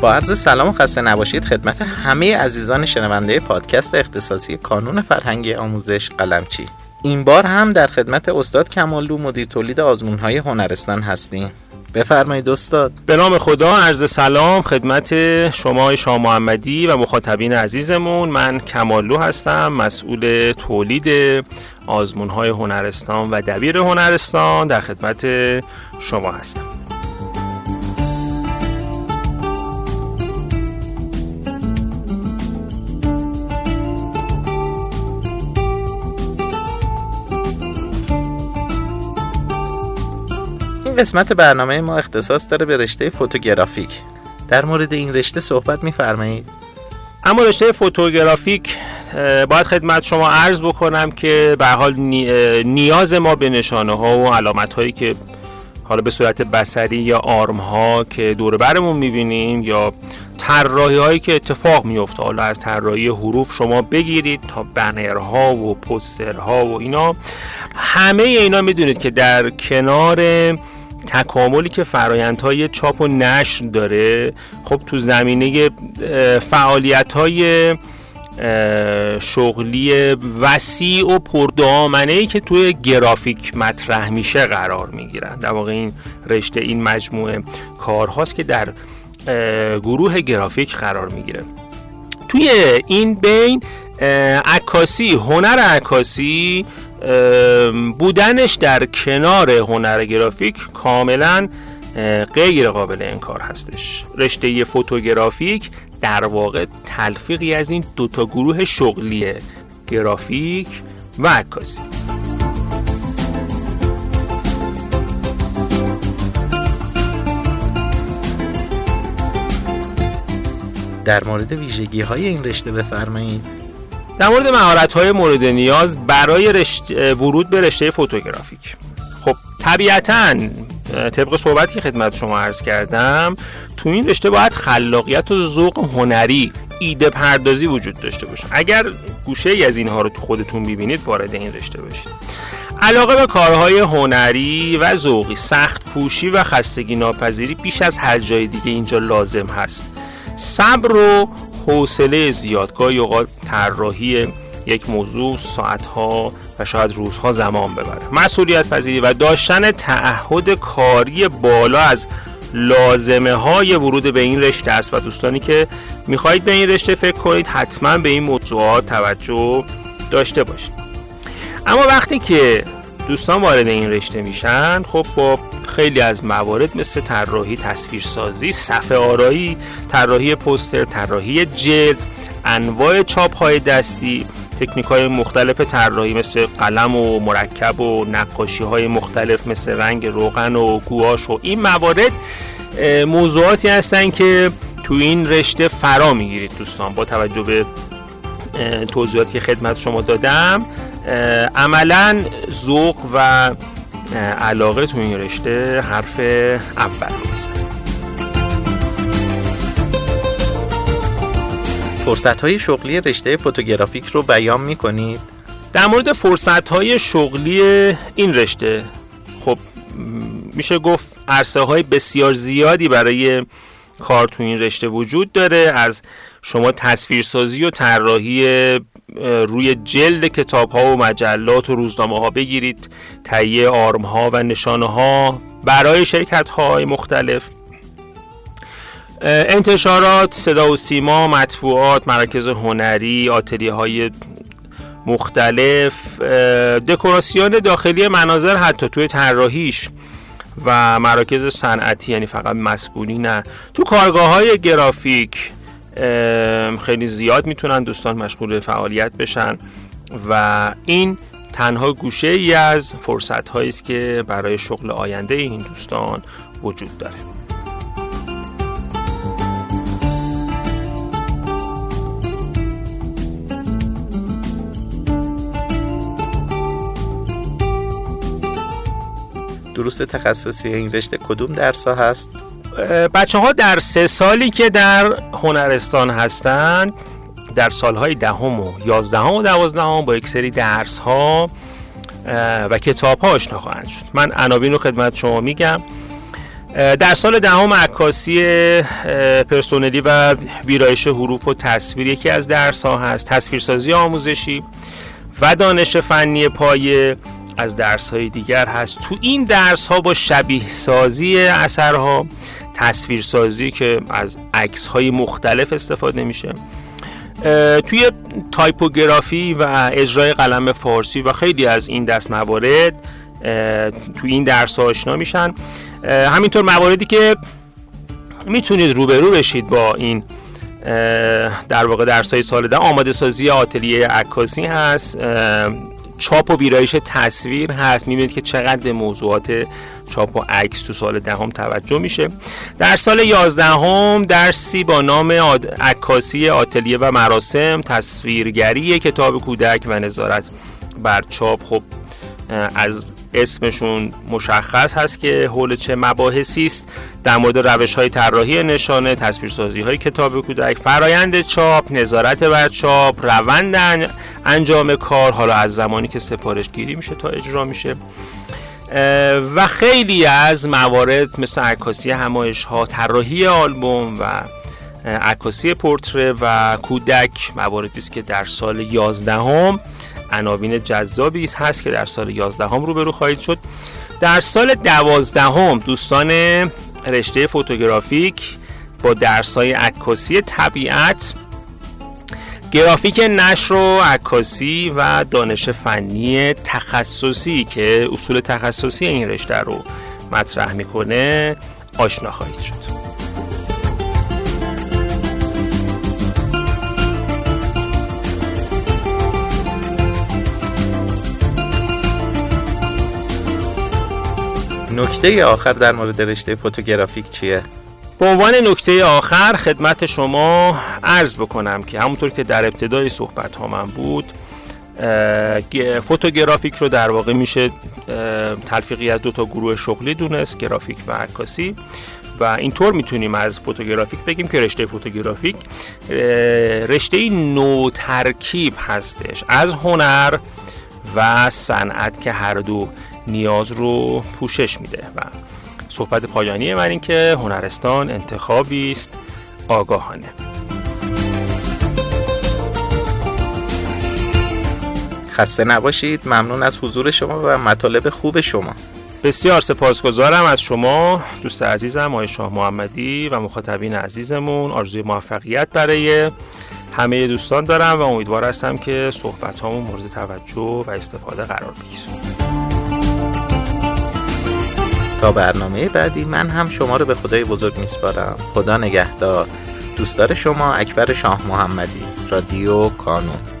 با عرض سلام و خسته نباشید خدمت همه عزیزان شنونده پادکست اختصاصی کانون فرهنگی آموزش قلمچی. این بار هم در خدمت استاد کمالو مدیر تولید آزمون‌های هنرستان هستیم. بفرمایید استاد. به نام خدا. عرض سلام خدمت شما شامحمدی و مخاطبین عزیزمون. من کمالو هستم، مسئول تولید آزمون‌های هنرستان و دبیر هنرستان. در خدمت شما هستم. قسمت برنامه ما اختصاص داره به رشته فوتوگرافیک. در مورد این رشته صحبت می‌فرمایید؟ اما رشته فوتوگرافیک باید خدمت شما عرض بکنم که به هر حال نیاز ما به نشانه‌ها و علامت‌هایی که حالا به صورت بصری یا آرم‌ها که دور برمون می‌بینیم یا طراحی‌هایی که اتفاق می‌افته، حالا از طراحی حروف شما بگیرید تا بنرها و پوسترها و اینا، همه اینا می‌دونید که در کنار تکاملی که فرایندهای چاپ و نشر داره، خب تو زمینه فعالیت‌های شغلی وسیع و پردامنه‌ای که توی گرافیک مطرح میشه قرار میگیرن. در واقع این رشته، این مجموعه کارهاست که در گروه گرافیک قرار میگیره. توی این بین عکاسی، هنر عکاسی بودنش در کنار هنر گرافیک کاملا غیر قابل انکار هستش. رشته فوتوگرافیک در واقع تلفیقی از این دوتا گروه شغلیه، گرافیک و عکاسی. در مورد ویژگی های این رشته بفرمایید. در مورد مهارت‌های مورد نیاز برای ورود به رشته فوتوگرافیک، خب طبیعتاً طبق صحبتی که خدمت شما عرض کردم، تو این رشته باید خلاقیت و ذوق هنری، ایده پردازی وجود داشته باشه. اگر گوشه‌ای از اینها رو تو خودتون ببینید، وارد این رشته بشید. علاقه به کارهای هنری و ذوقی، سخت کوشی و خستگی ناپذیری بیش از هر جای دیگه اینجا لازم هست. صبر و حوصله زیاد، گاهی اوقات طراحی یک موضوع ساعتها و شاید روزها زمان ببره. مسئولیت پذیری و داشتن تعهد کاری بالا از لازمه های ورود به این رشته است و دوستانی که میخواید به این رشته فکر کنید حتما به این موضوعات توجه داشته باشید. اما وقتی که دوستان وارد این رشته میشن، خب با خیلی از موارد مثل طراحی تصویرسازی، صفحه آرایی، طراحی پوستر، طراحی جلد، انواع چاپ‌های دستی، تکنیک‌های مختلف طراحی مثل قلم و مرکب و نقاشی‌های مختلف مثل رنگ روغن و گواش و این موارد، موضوعاتی هستن که تو این رشته فرا میگیرید دوستان. با توجه به توضیحاتی که خدمت شما دادم، عملاً ذوق و علاقه تو این رشته حرف اول میزنه. فرصت‌های شغلی رشته فوتوگرافیک رو بیان می‌کنید؟ در مورد فرصت‌های شغلی این رشته، خب میشه گفت عرصه‌های بسیار زیادی برای کار تو این رشته وجود داره. از شما تصویرسازی و طراحی روی جلد کتاب‌ها و مجلات و روزنامه‌ها بگیرید، تهیه آرم‌ها و نشانه‌ها برای شرکت‌های مختلف، انتشارات، صدا و سیما، مطبوعات، مراکز هنری، آتلیه‌های مختلف، دکوراسیون داخلی مناظر، حتی توی طراحیش و مراکز صنعتی، یعنی فقط مسکونی نه. تو کارگاه‌های گرافیک خیلی زیاد میتونن دوستان مشغول به فعالیت بشن و این تنها گوشه ای از فرصت هایی است که برای شغل آینده این دوستان وجود داره. دروس تخصصی این رشته کدوم درس‌ها هست؟ بچه‌ها در 3 سالی که در هنرستان هستند، در سالهای 10، 11 و 12 با یک سری درس‌ها و کتاب‌ها آشنا خواهند شد. من عناوین رو خدمت شما میگم. در سال دهم عکاسی پرسونلی و ویرایش حروف و تصویر یکی از درس‌ها هست. تصویرسازی آموزشی و دانش فنی پایه از درس‌های دیگر هست. تو این درس‌ها با شبیه سازی اثرها، تصویرسازی که از عکس‌های مختلف استفاده میشه، توی تایپوگرافی و اجرای قلم فارسی و خیلی از این دست موارد تو این درس‌ها آشنا میشن. همینطور مواردی که میتونید روبرو بشید با این در واقع درس‌های سال ده، آماده سازی آتلیه عکاسی هست، چاپ و ویرایش تصویر هست. میبینید که چقدر موضوعات چاپ و عکس تو سال دهم توجه میشه. در سال 11 درسی با نام عکاسی آتلیه و مراسم، تصویرگری کتاب کودک و نظارت بر چاپ، خب از اسمشون مشخص هست که حول چه مباحثی است. در مورد روش‌های طراحی نشانه، تصویرسازی‌های کتاب کودک، فرایند چاپ، نظارت بر چاپ، روند انجام کار، حالا از زمانی که سفارش گیری میشه تا اجرا میشه، و خیلی از موارد مثل عکاسی همایش‌ها، طراحی آلبوم و عکاسی پورتره و کودک مواردی است که در سال 11 عناوین جذابی هست که در سال 11 روبرو خواهید شد. در سال 12 دوستان رشته فوتوگرافیک با درس‌های عکاسی طبیعت، گرافیک نشر و عکاسی و دانش فنی تخصصی که اصول تخصصی این رشته رو مطرح می‌کنه آشنا خواهید شد. نکته آخر در مورد رشته فوتوگرافیک چیه؟ به عنوان نکته آخر خدمت شما عرض بکنم که همونطور که در ابتدای صحبت ها من بود، فوتوگرافیک رو در واقع میشه تلفیقی از 2 گروه شغلی دونست، گرافیک و عکاسی، و اینطور میتونیم از فوتوگرافیک بگیم که رشته فوتوگرافیک رشته نو ترکیب هستش از هنر و صنعت که هر دو نیاز رو پوشش میده. و صحبت پایانی من این که هنرستان انتخابی است آگاهانه. خسته نباشید، ممنون از حضور شما و مطالب خوب شما. بسیار سپاسگزارم از شما دوست عزیزم آقای شاه محمدی و مخاطبین عزیزمون. آرزوی موفقیت برای همه دوستان دارم و امیدوار هستم که صحبت هامون مورد توجه و استفاده قرار بگیره. تا برنامه بعدی من هم شما رو به خدای بزرگ میسپارم. خدا نگهدار. دوستدار شما اکبر شاه محمدی، رادیو کانون.